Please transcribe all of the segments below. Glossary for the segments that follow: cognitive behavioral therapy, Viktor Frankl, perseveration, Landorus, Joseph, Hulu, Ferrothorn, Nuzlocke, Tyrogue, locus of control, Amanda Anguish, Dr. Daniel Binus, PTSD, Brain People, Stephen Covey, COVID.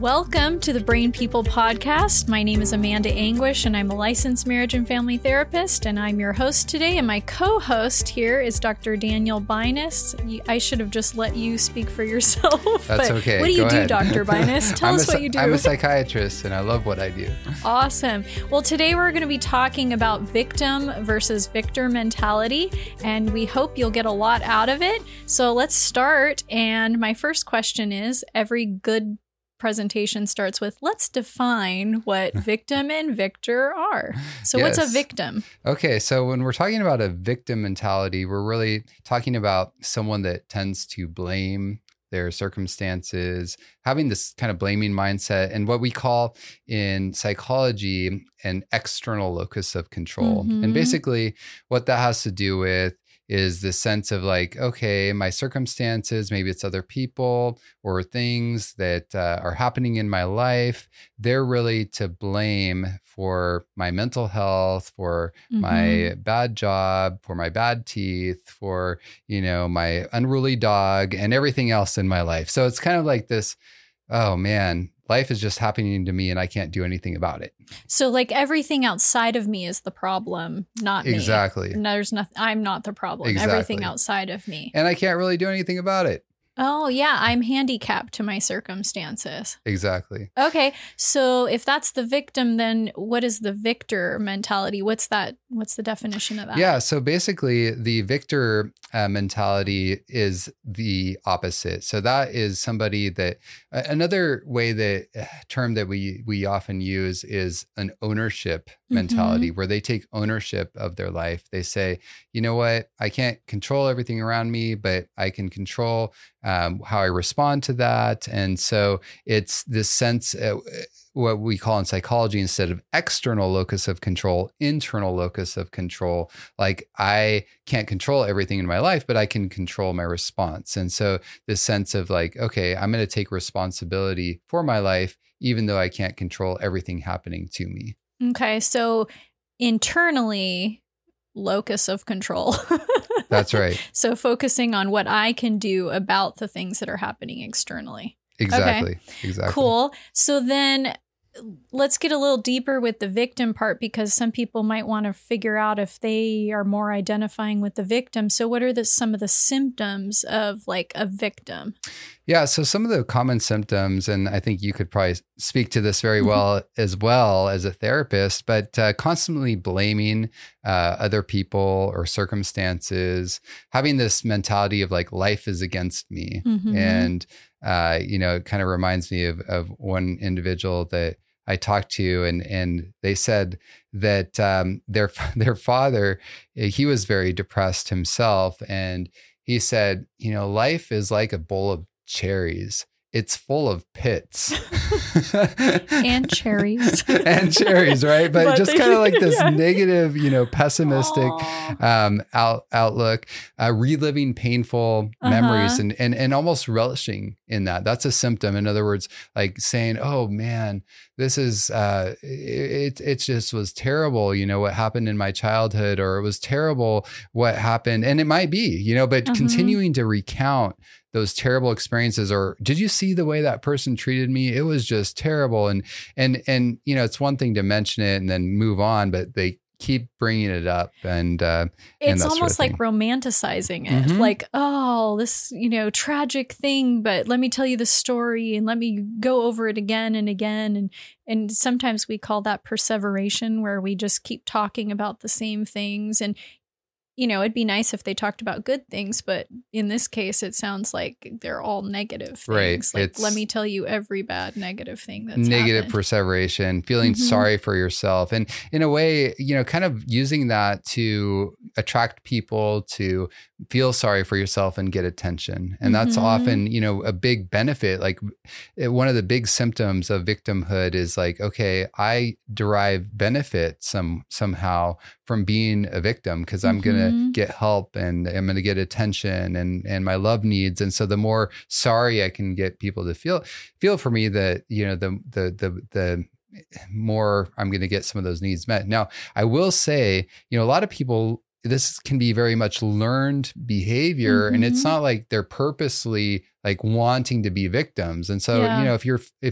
Welcome to the Brain People podcast. My name is Amanda Anguish, and I'm a licensed marriage and family therapist, and I'm your host today. And my co-host here is Dr. Daniel Binus. I should have just let you speak for yourself. That's okay. What do you do, Dr. Binus? Tell us what you do. I'm a psychiatrist, and I love what I do. Awesome. Well, today we're going to be talking about victim versus victor mentality, and we hope you'll get a lot out of it. So let's start. And my first question is, every good presentation starts with, let's define what victim and victor are. So yes. What's a victim? Okay, so when we're talking about a victim mentality, we're really talking about someone that tends to blame their circumstances, having this kind of blaming mindset and what we call in psychology an external locus of control. Mm-hmm. And basically what that has to do with is this sense of like, okay, my circumstances, maybe it's other people or things that are happening in my life, they're really to blame for my mental health, for mm-hmm. my bad job, for my bad teeth, for, you know, my unruly dog and everything else in my life. So it's kind of like this, oh man, life is just happening to me and I can't do anything about it. So like everything outside of me is the problem, not exactly. me. Exactly. There's nothing. I'm not the problem. Exactly. Everything outside of me. And I can't really do anything about it. Oh yeah. I'm handicapped to my circumstances. Exactly. Okay. So if that's the victim, then what is the victor mentality? What's that? What's the definition of that? Yeah. So basically the victor mentality is the opposite. So that is somebody that another way that term that we often use is an ownership mentality mm-hmm. where they take ownership of their life. They say, you know what, I can't control everything around me, but I can control how I respond to that. And so it's this sense, what we call in psychology, instead of external locus of control, internal locus of control. Like I can't control everything in my life, but I can control my response. And so this sense of like, okay, I'm going to take responsibility for my life, even though I can't control everything happening to me. Okay. So internally, locus of control. That's right. So focusing on what I can do about the things that are happening externally. Exactly. Okay. Exactly. Cool. So then let's get a little deeper with the victim part, because some people might want to figure out if they are more identifying with the victim. So what are some of the symptoms of like a victim? Yeah. So some of the common symptoms, and I think you could probably speak to this very well as a therapist, but constantly blaming other people or circumstances, having this mentality of like life is against me. Mm-hmm. And, you know, it kind of reminds me of one individual that I talked to, and they said that their father, he was very depressed himself. And he said, you know, life is like a bowl of cherries. It's full of pits and cherries. Right. But just kind of like this negative, you know, pessimistic outlook, reliving painful memories and almost relishing in that. That's a symptom. In other words, like saying, oh man, this is, it just was terrible. You know, what happened in my childhood, or it was terrible what happened. And it might be, you know, but continuing to recount those terrible experiences, or did you see the way that person treated me? It was just terrible. And, you know, it's one thing to mention it and then move on, but they keep bringing it up. And it's almost like romanticizing it, like, oh, this, you know, tragic thing, but let me tell you the story and let me go over it again and again. And sometimes we call that perseveration, where we just keep talking about the same things. And you know, it'd be nice if they talked about good things, but in this case, it sounds like they're all negative things. Right. Like, it's let me tell you every bad negative thing that's negative happened. Perseveration, feeling sorry for yourself. And in a way, you know, kind of using that to attract people to feel sorry for yourself and get attention. And that's often, you know, a big benefit. Like one of the big symptoms of victimhood is like, okay, I derive benefit somehow from being a victim because I'm going to get help and I'm going to get attention and my love needs. And so the more sorry I can get people to feel for me, that, you know, the more I'm going to get some of those needs met. Now, I will say, you know, a lot of people, this can be very much learned behavior, and it's not like they're purposely like wanting to be victims. And so, you know, if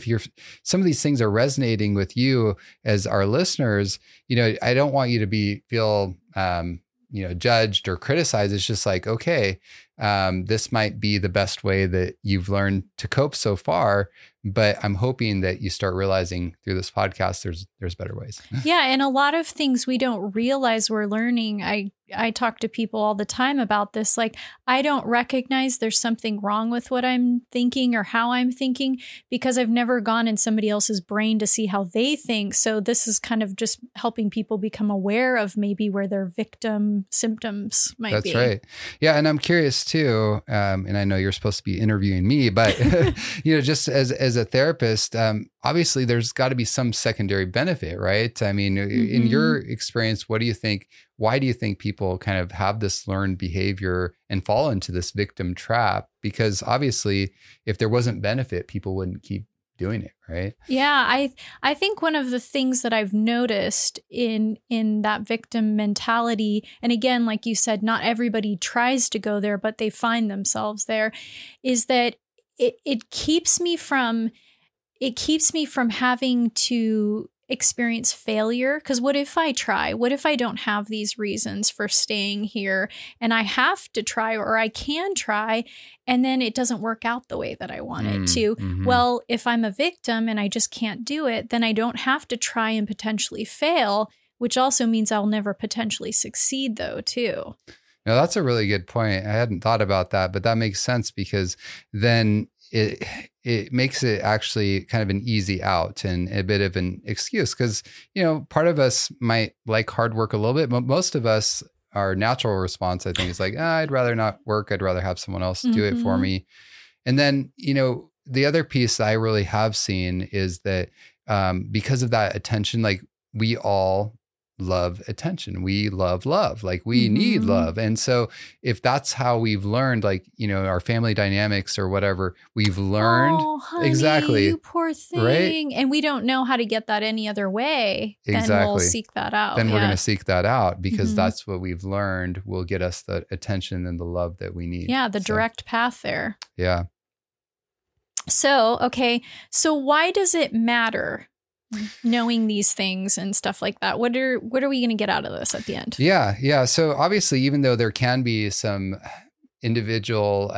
you're, some of these things are resonating with you as our listeners, you know, I don't want you to feel, you know, judged or criticized. It's just like, okay, this might be the best way that you've learned to cope so far, but I'm hoping that you start realizing through this podcast, there's better ways. Yeah. And a lot of things we don't realize we're learning. I talk to people all the time about this. Like, I don't recognize there's something wrong with what I'm thinking or how I'm thinking because I've never gone in somebody else's brain to see how they think. So this is kind of just helping people become aware of maybe where their victim symptoms might be. That's right. Yeah. And I'm curious too. And I know you're supposed to be interviewing me, but you know, just as a therapist, obviously there's got to be some secondary benefit, right? I mean, in your experience, what do you think? Why do you think people kind of have this learned behavior and fall into this victim trap? Because obviously, if there wasn't benefit, people wouldn't keep doing it, right? Yeah, I think one of the things that I've noticed in that victim mentality, and again, like you said, not everybody tries to go there, but they find themselves there, is that it keeps me from having to experience failure. Because what if I try? What if I don't have these reasons for staying here and I have to try, or I can try and then it doesn't work out the way that I want it to? Well, if I'm a victim and I just can't do it, then I don't have to try and potentially fail, which also means I'll never potentially succeed though, too. No, that's a really good point. I hadn't thought about that, but that makes sense because then it makes it actually kind of an easy out and a bit of an excuse because, you know, part of us might like hard work a little bit, but most of us, our natural response, I think, is like, I'd rather not work. I'd rather have someone else do it for me. And then, you know, the other piece I really have seen is that because of that attention, like we all love attention. We love, like we need love. And so if that's how we've learned, like, you know, our family dynamics or whatever, we've learned exactly. You poor thing. Right? And we don't know how to get that any other way. Exactly. Then we'll seek that out. Then we're going to seek that out because that's what we've learned will get us the attention and the love that we need. Yeah. The direct path there. Yeah. So, okay. So why does it matter? Knowing these things and stuff like that. What are we going to get out of this at the end? Yeah. Yeah. So obviously, even though there can be some individual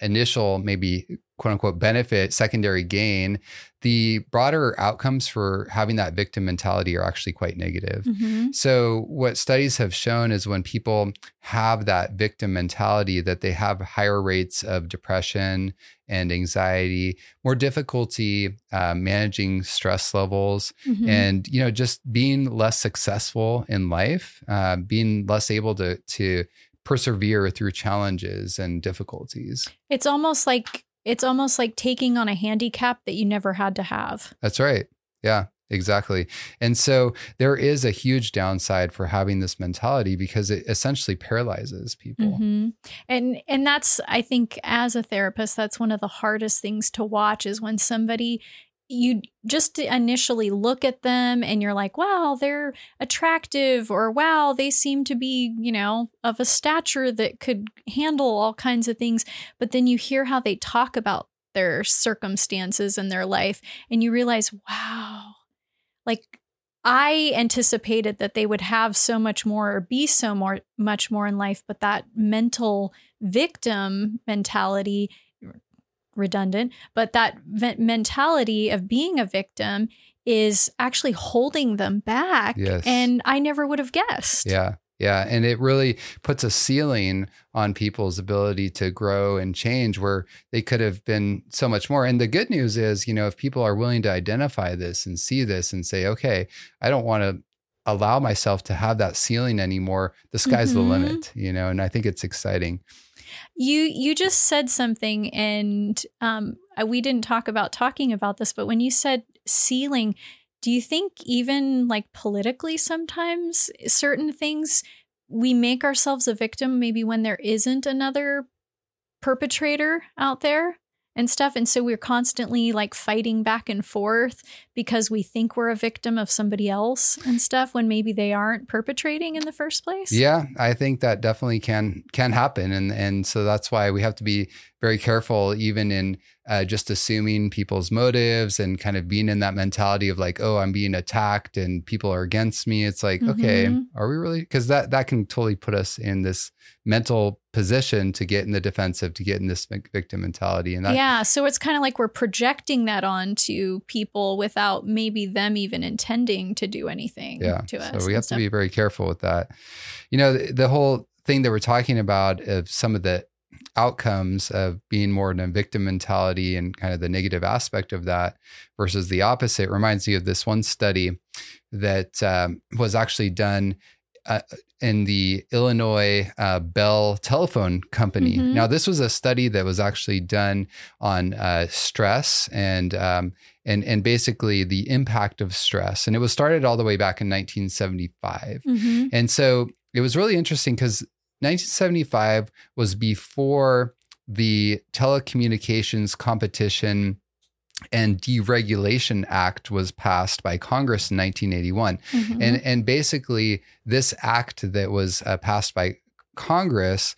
initial, maybe quote unquote benefit, secondary gain, the broader outcomes for having that victim mentality are actually quite negative. So what studies have shown is when people have that victim mentality, that they have higher rates of depression and anxiety, more difficulty managing stress levels, and, you know, just being less successful in life, being less able to persevere through challenges and difficulties. It's almost like taking on a handicap that you never had to have. That's right. Yeah, exactly. And so there is a huge downside for having this mentality because it essentially paralyzes people. And that's, I think, as a therapist, that's one of the hardest things to watch is when somebody, you just initially look at them and you're like, wow, they're attractive, or wow, they seem to be, you know, of a stature that could handle all kinds of things. But then you hear how they talk about their circumstances and their life and you realize, wow, like I anticipated that they would have so much more or be so much more in life. But that mental victim mentality, redundant, but that mentality of being a victim is actually holding them back. Yes. And I never would have guessed. Yeah. Yeah. And it really puts a ceiling on people's ability to grow and change where they could have been so much more. And the good news is, you know, if people are willing to identify this and see this and say, okay, I don't want to allow myself to have that ceiling anymore, the sky's the limit, you know, and I think it's exciting. You just said something, and we didn't talk about this, but when you said ceiling, do you think even like politically sometimes certain things we make ourselves a victim maybe when there isn't another perpetrator out there and stuff? And so we're constantly like fighting back and forth because we think we're a victim of somebody else and stuff when maybe they aren't perpetrating in the first place. Yeah, I think that definitely can happen. And so that's why we have to be very careful even in just assuming people's motives and kind of being in that mentality of like, oh, I'm being attacked and people are against me. It's like, okay, are we really? Because that can totally put us in this mental position to get in the defensive, to get in this victim mentality. And that, yeah, so it's kind of like we're projecting that onto people without maybe them even intending to do anything to us. So we have to be very careful with that. You know, the whole thing that we're talking about of some of the outcomes of being more in a victim mentality and kind of the negative aspect of that versus the opposite reminds me of this one study that was actually done in the Illinois Bell Telephone Company. Now, this was a study that was actually done on stress and basically the impact of stress. And it was started all the way back in 1975. And so it was really interesting because 1975 was before the Telecommunications Competition and Deregulation Act was passed by Congress in 1981. And basically this act that was passed by Congress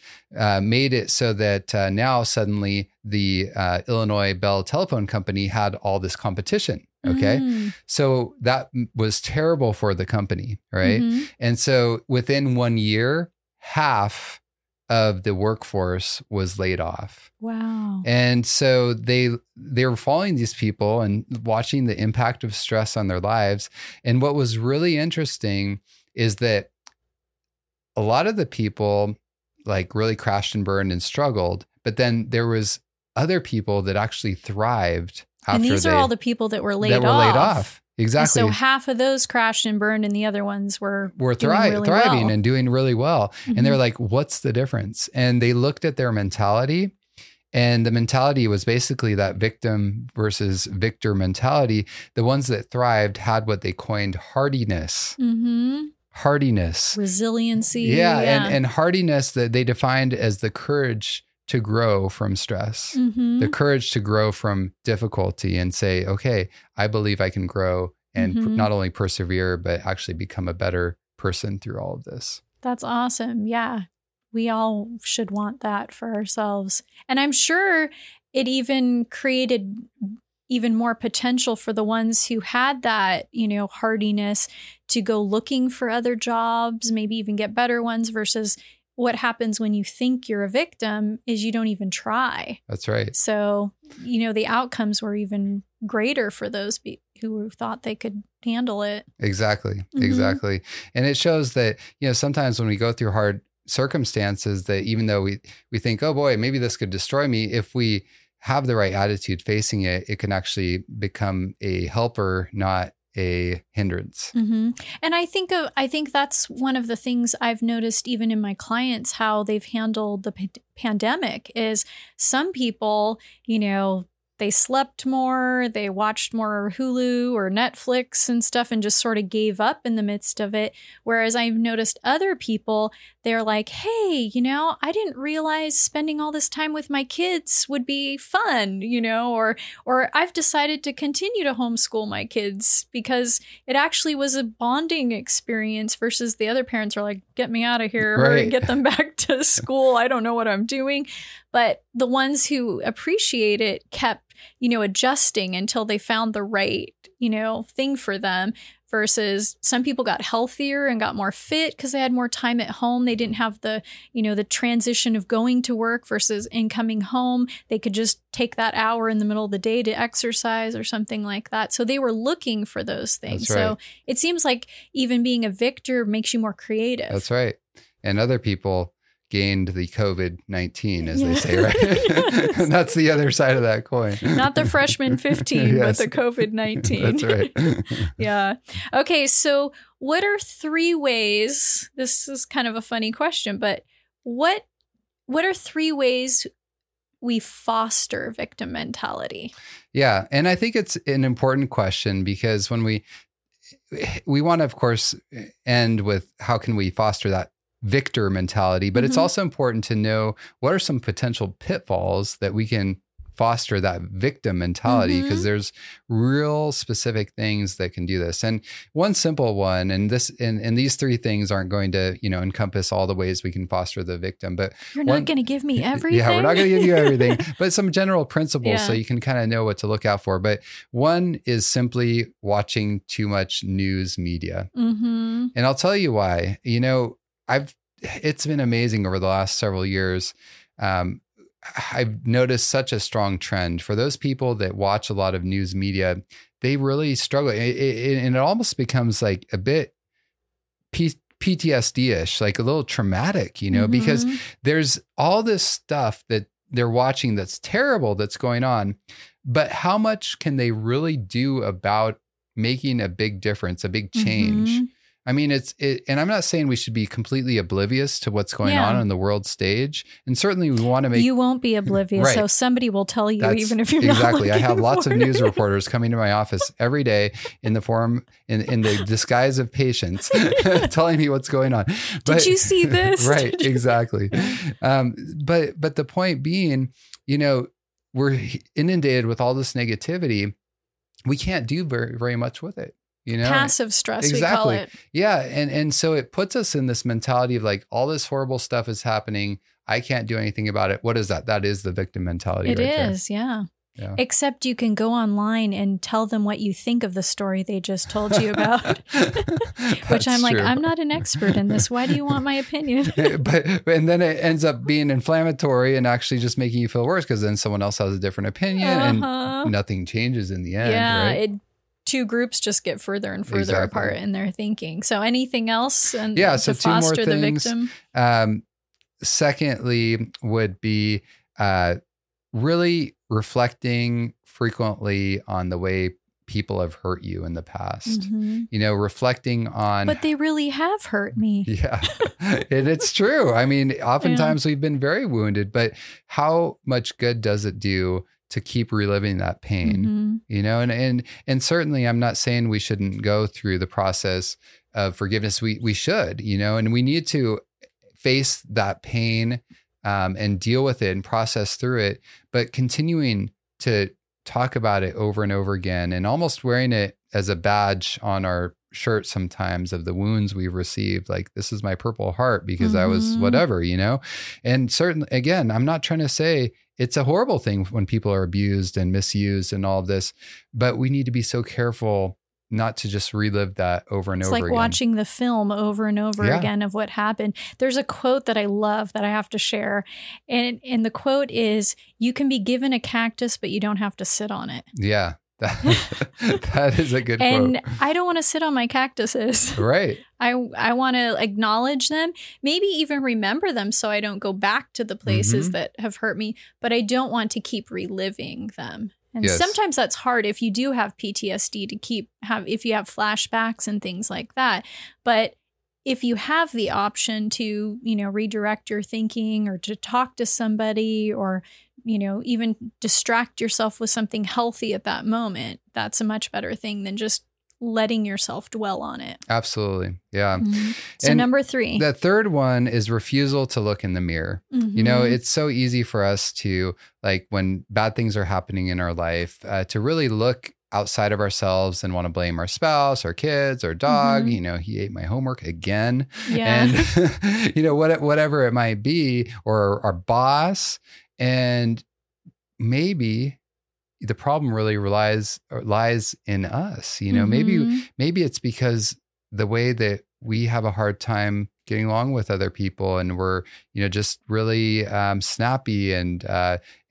made it so that now suddenly the Illinois Bell Telephone Company had all this competition. Okay. So that was terrible for the company, right? And so within 1 year, half of the workforce was laid off. Wow. And so they were following these people and watching the impact of stress on their lives. And what was really interesting is that a lot of the people like really crashed and burned and struggled, but then there was other people that actually thrived after. And these are all the people that were laid off. Exactly. And so half of those crashed and burned and the other ones were thriving and doing really well. And they're like, what's the difference? And they looked at their mentality, and the mentality was basically that victim versus victor mentality. The ones that thrived had what they coined hardiness. Hardiness. Resiliency. Yeah. And hardiness that they defined as the courage to grow from stress, the courage to grow from difficulty and say, okay, I believe I can grow and not only persevere, but actually become a better person through all of this. That's awesome. Yeah. We all should want that for ourselves. And I'm sure it even created even more potential for the ones who had that, you know, hardiness to go looking for other jobs, maybe even get better ones versus what happens when you think you're a victim is you don't even try. That's right. So, you know, the outcomes were even greater for those who thought they could handle it. Exactly. Exactly. And it shows that, you know, sometimes when we go through hard circumstances that even though we think, oh boy, maybe this could destroy me, if we have the right attitude facing it, it can actually become a helper, not a hindrance. And I think that's one of the things I've noticed even in my clients, how they've handled the pandemic is some people, you know, they slept more, they watched more Hulu or Netflix and stuff and just sort of gave up in the midst of it. Whereas I've noticed other people, they're like, hey, you know, I didn't realize spending all this time with my kids would be fun, you know, or I've decided to continue to homeschool my kids because it actually was a bonding experience versus the other parents are like, get me out of here, right. Or get them back to school. I don't know what I'm doing. But the ones who appreciate it kept, you know, adjusting until they found the right, you know, thing for them. Versus some people got healthier and got more fit because they had more time at home. They didn't have the, you know, the transition of going to work versus in coming home. They could just take that hour in the middle of the day to exercise or something like that. So they were looking for those things. That's right. So it seems like even being a victor makes you more creative. That's right. And other people gained the COVID-19, as they say, right? And that's the other side of that coin. Not the freshman 15, yes, but the COVID-19. That's right. Yeah. Okay. So what are three ways, this is kind of a funny question, but what are three ways we foster victim mentality? Yeah. And I think it's an important question because when we want to, of course, end with how can we foster that victor mentality, but it's also important to know what are some potential pitfalls that we can foster that victim mentality, because there's real specific things that can do this. And one simple one, and these three things aren't going to, you know, encompass all the ways we can foster the victim, but you're not going to give me everything. Yeah, we're not going to give you everything, but some general principles so you can kind of know what to look out for. But one is simply watching too much news media. And I'll tell you why. You know, it's been amazing over the last several years. I've noticed such a strong trend for those people that watch a lot of news media. They really struggle, and it almost becomes like a bit PTSD-ish, like a little traumatic, you know, because there's all this stuff that they're watching that's terrible that's going on, but how much can they really do about making a big difference, a big change? I mean, and I'm not saying we should be completely oblivious to what's going on the world stage. And certainly we want to make... You won't be oblivious. Right. So somebody will tell you even if you're not looking I have lots of news reporters coming to my office every day in the form, in the disguise of patients, telling me what's going on. Did you see this? Right, exactly. But the point being, you know, we're inundated with all this negativity. We can't do very, very much with it. You know, passive stress, we call it. Yeah. And so it puts us in this mentality of like, all this horrible stuff is happening. I can't do anything about it. What is that? That is the victim mentality. It is. There. Yeah. Yeah. Except you can go online and tell them what you think of the story they just told you about, which I'm like, I'm not an expert in this. Why do you want my opinion? And then it ends up being inflammatory and actually just making you feel worse because then someone else has a different opinion and nothing changes in the end. Yeah. Right? Two groups just get further and further apart in their thinking. So anything else to foster the victim? Secondly would be really reflecting frequently on the way people have hurt you in the past, you know, reflecting on... But they really have hurt me. Yeah, and it's true. I mean, oftentimes we've been very wounded, but how much good does it do to keep reliving that pain, you know, and certainly I'm not saying we shouldn't go through the process of forgiveness. We should, you know, and we need to face that pain and deal with it and process through it, but continuing to talk about it over and over again and almost wearing it as a badge on our shirt sometimes of the wounds we've received. Like, this is my Purple Heart because I was whatever, you know, and certainly, again, I'm not trying to say it's a horrible thing when people are abused and misused and all of this, but we need to be so careful not to just relive that over and over again. It's like watching the film over and over again of what happened. There's a quote that I love that I have to share. And the quote is, "You can be given a cactus, but you don't have to sit on it." Yeah. That is a good quote. And I don't want to sit on my cactuses. Right. I want to acknowledge them, maybe even remember them so I don't go back to the places that have hurt me, but I don't want to keep reliving them. And sometimes that's hard if you do have PTSD to if you have flashbacks and things like that. But if you have the option to, you know, redirect your thinking or to talk to somebody or, you know, even distract yourself with something healthy at that moment, that's a much better thing than just letting yourself dwell on it. Absolutely. Yeah. So number three. The third one is refusal to look in the mirror. You know, it's so easy for us to, like, when bad things are happening in our life, to really look outside of ourselves and want to blame our spouse, our kids, our dog, you know, he ate my homework again, and you know, whatever it might be, or our boss. And maybe the problem really lies in us. You know, mm-hmm. maybe it's because the way that we have a hard time getting along with other people, and we're, you know, just really snappy and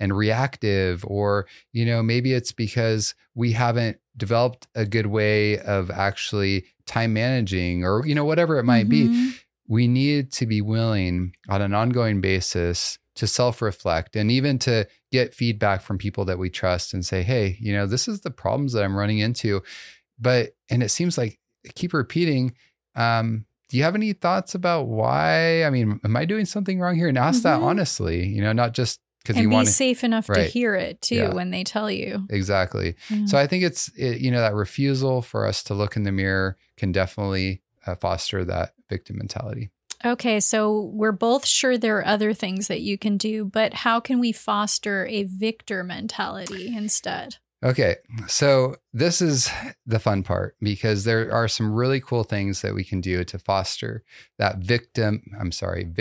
reactive, or, you know, maybe it's because we haven't developed a good way of actually time managing, or, you know, whatever it might mm-hmm. be. We need to be willing on an ongoing basis to self-reflect, and even to get feedback from people that we trust and say, hey, you know, this is the problems that I'm running into. But, and it seems like I keep repeating, do you have any thoughts about why? I mean, am I doing something wrong here? And ask mm-hmm. that honestly, you know, not just because you want to be safe enough right. to hear it too yeah. when they tell you. Exactly. Yeah. So I think it's that refusal for us to look in the mirror can definitely foster that victim mentality. Okay, so we're both sure there are other things that you can do, but how can we foster a victor mentality instead? Okay, so this is the fun part, because there are some really cool things that we can do to foster that victor mentality. Don't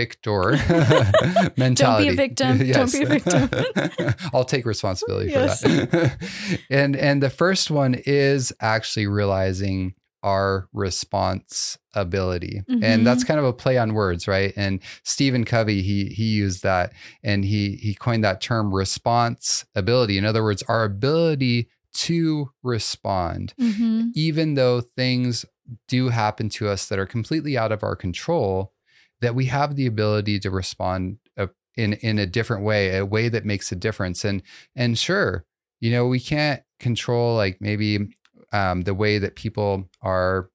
be a victim. Yes. Don't be a victim. I'll take responsibility yes. for that. And the first one is actually realizing our responsibility. Mm-hmm. And that's kind of a play on words, right? And Stephen Covey, he used that, and he coined that term responsibility. In other words, our ability to respond, mm-hmm. even though things do happen to us that are completely out of our control, that we have the ability to respond in a different way, a way that makes a difference. And sure, you know, we can't control, like, maybe the way that people are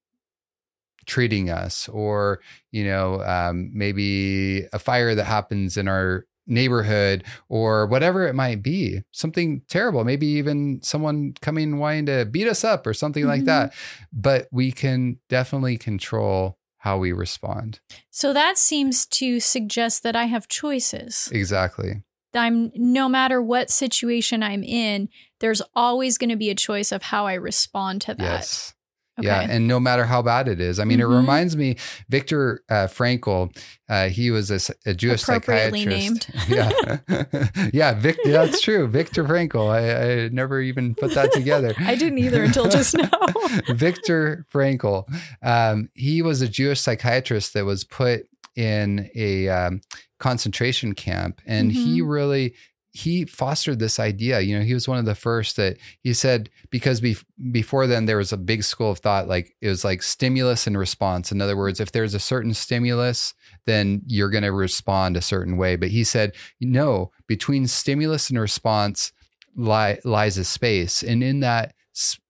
treating us, or, you know, maybe a fire that happens in our neighborhood, or whatever it might be, something terrible, maybe even someone coming wanting to beat us up or something mm-hmm. like that. But we can definitely control how we respond. So that seems to suggest that I have choices. Exactly. I'm, no matter what situation I'm in, there's always going to be a choice of how I respond to that. Yes. Okay. Yeah. And no matter how bad it is. I mean, mm-hmm. it reminds me, Viktor Frankl, he was a Jewish psychiatrist. Appropriately named. Yeah. Yeah. That's true. Viktor Frankl. I never even put that together. I didn't either until just now. Viktor Frankl. He was a Jewish psychiatrist that was put in a concentration camp. And mm-hmm. he fostered this idea. You know, he was one of the first that he said, because before then there was a big school of thought, like it was like stimulus and response. In other words, if there's a certain stimulus, then you're going to respond a certain way. But he said, no, between stimulus and response lies a space. And in that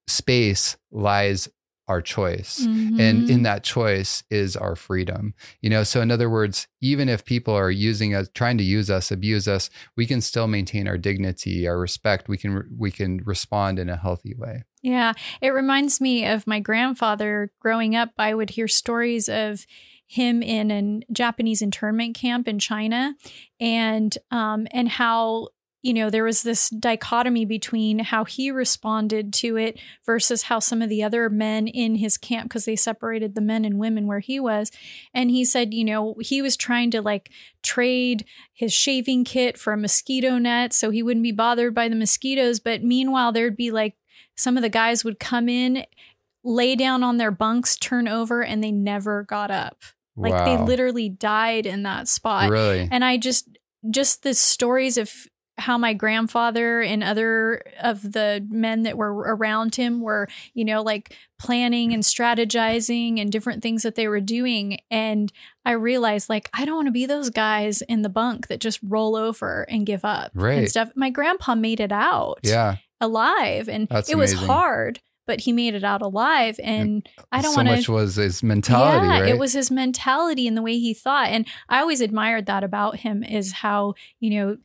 space lies our choice. Mm-hmm. And in that choice is our freedom. You know, so in other words, even if people are using us, trying to use us, abuse us, we can still maintain our dignity, our respect. We can respond in a healthy way. Yeah. It reminds me of my grandfather. Growing up, I would hear stories of him in a Japanese internment camp in China, and how, you know, there was this dichotomy between how he responded to it versus how some of the other men in his camp, because they separated the men and women where he was. And he said, you know, he was trying to like trade his shaving kit for a mosquito net so he wouldn't be bothered by the mosquitoes. But meanwhile, there'd be like some of the guys would come in, lay down on their bunks, turn over, and they never got up. Like wow. They literally died in that spot. Really? And I just the stories of how my grandfather and other of the men that were around him were, you know, like planning and strategizing and different things that they were doing. And I realized, like, I don't want to be those guys in the bunk that just roll over and give up right. and stuff. My grandpa made it out yeah. alive, and that's it amazing. Was hard, but he made it out alive. And I don't so want to. So much was his mentality, yeah, right? It was his mentality and the way he thought. And I always admired that about him, is how, you know,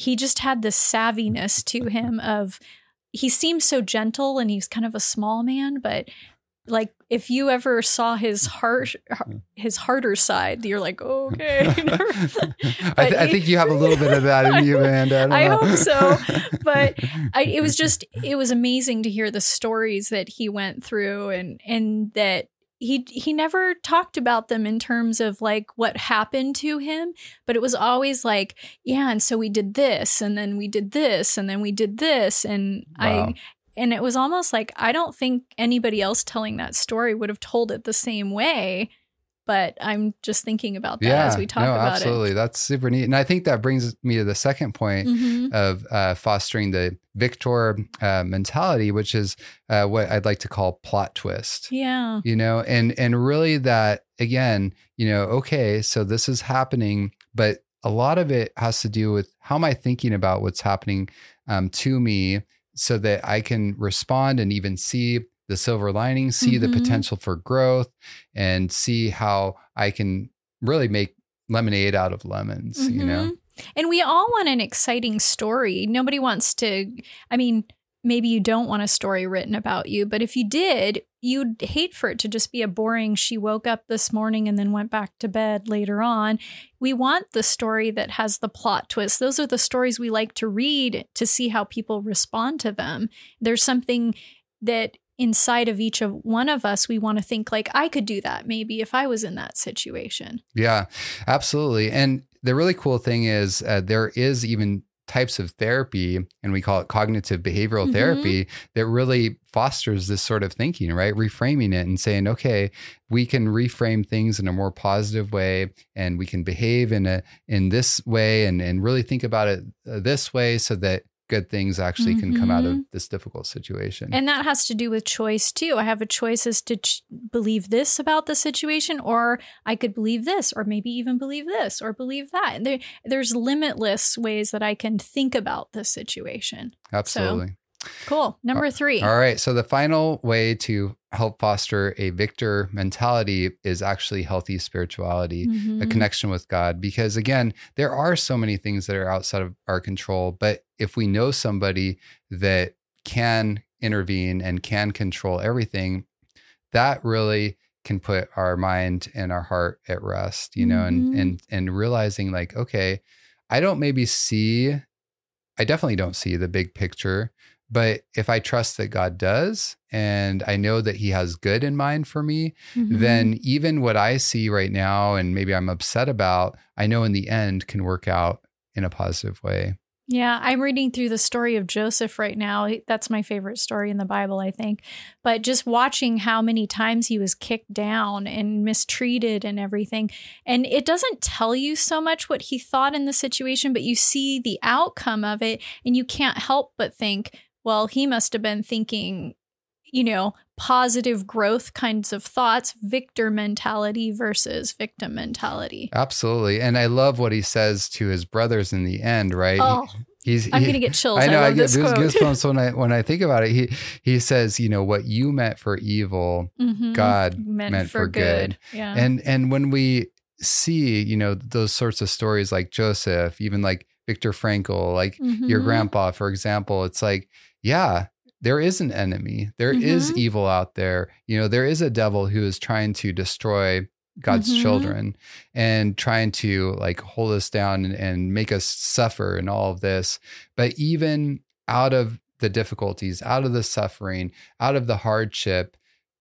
he just had this savviness to him of, he seemed so gentle, and he's kind of a small man, but like if you ever saw his harder side, you're like, oh, okay. I think you have a little bit of that in you, Amanda. I hope so. But it was amazing to hear the stories that he went through, and that he never talked about them in terms of like what happened to him, but it was always like, yeah, and so we did this, and then we did this, and then we did this. And wow. And it was almost like, I don't think anybody else telling that story would have told it the same way, but I'm just thinking about that as we talk about absolutely. It. Absolutely. That's super neat. And I think that brings me to the second point of fostering the Viktor mentality, which is what I'd like to call plot twist. Yeah. You know, and really that, again, you know, okay, so this is happening, but a lot of it has to do with how am I thinking about what's happening to me, so that I can respond and even see the silver lining, see the potential for growth, and see how I can really make lemonade out of lemons, you know? And we all want an exciting story. Nobody wants to, I mean, maybe you don't want a story written about you, but if you did, you'd hate for it to just be a boring, she woke up this morning and then went back to bed later on. We want the story that has the plot twist. Those are the stories we like to read to see how people respond to them. There's something that inside of each of one of us, we want to think like, I could do that maybe if I was in that situation. Yeah, absolutely. And the really cool thing is there is even types of therapy, and we call it cognitive behavioral therapy, that really fosters this sort of thinking, right? Reframing it and saying, okay, we can reframe things in a more positive way, and we can behave in this way, and really think about it this way, so that good things actually can come out of this difficult situation. And that has to do with choice too. I have a choice as to believe this about the situation, or I could believe this, or maybe even believe this or believe that. And there's limitless ways that I can think about the situation. Absolutely. So, cool. Number three. All right. So the final way to help foster a Viktor mentality is actually healthy spirituality, a connection with God. Because again, there are so many things that are outside of our control, but if we know somebody that can intervene and can control everything, that really can put our mind and our heart at rest, you know, and realizing like, okay, I definitely don't see the big picture, but if I trust that God does, and I know that he has good in mind for me, then even what I see right now, and maybe I'm upset about, I know in the end can work out in a positive way. Yeah, I'm reading through the story of Joseph right now. That's my favorite story in the Bible, I think. But just watching how many times he was kicked down and mistreated and everything. And it doesn't tell you so much what he thought in the situation, but you see the outcome of it, and you can't help but think, well, he must have been thinking, you know, positive growth kinds of thoughts, Viktor mentality versus victim mentality. Absolutely. And I love what he says to his brothers in the end, right? Oh, I'm going to get chills. I know. I get goosebumps when I think about it. He says, you know, what you meant for evil, God meant for good. Yeah. And when we see, you know, those sorts of stories like Joseph, even like Viktor Frankl, like your grandpa, for example, it's like, yeah, there is an enemy. There is evil out there. You know, there is a devil who is trying to destroy God's children and trying to like hold us down and make us suffer and all of this. But even out of the difficulties, out of the suffering, out of the hardship,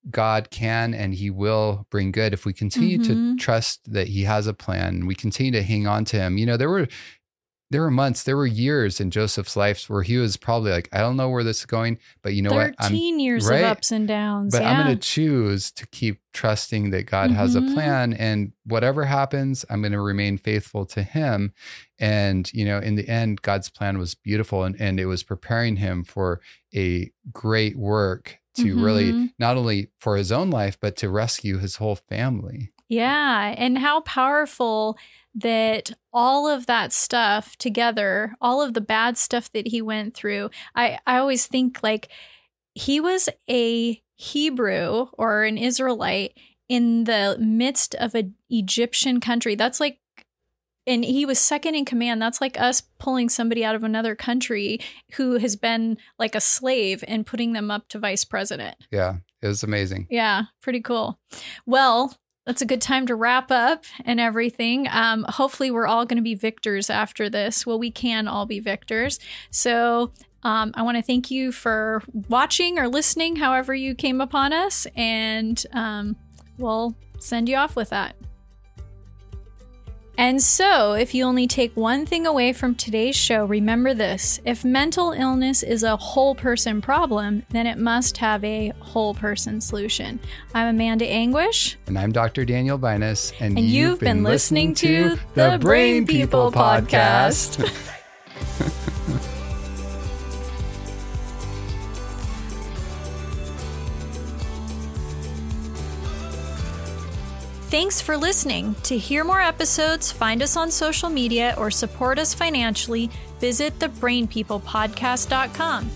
God can and he will bring good if we continue to trust that he has a plan and we continue to hang on to him. You know, there were months, there were years in Joseph's life where he was probably like, I don't know where this is going, but you know what? 13 years of ups and downs. But I'm going to choose to keep trusting that God has a plan, and whatever happens, I'm going to remain faithful to him. And, you know, in the end, God's plan was beautiful, and it was preparing him for a great work to really not only for his own life, but to rescue his whole family. Yeah. And how powerful that all of that stuff together, all of the bad stuff that he went through, I always think like he was a Hebrew or an Israelite in the midst of an Egyptian country. That's like, and he was second in command. That's like us pulling somebody out of another country who has been like a slave and putting them up to vice president. Yeah, it was amazing. Yeah, pretty cool. Well, that's a good time to wrap up and everything. Hopefully we're all going to be victors after this. Well, we can all be victors. So I want to thank you for watching or listening, however you came upon us. And we'll send you off with that. And so, if you only take one thing away from today's show, remember this. If mental illness is a whole person problem, then it must have a whole person solution. I'm Amanda Anguish. And I'm Dr. Daniel Binus. And you've been listening to the Brain People Podcast. Thanks for listening. To hear more episodes, find us on social media, or support us financially, visit thebrainpeoplepodcast.com.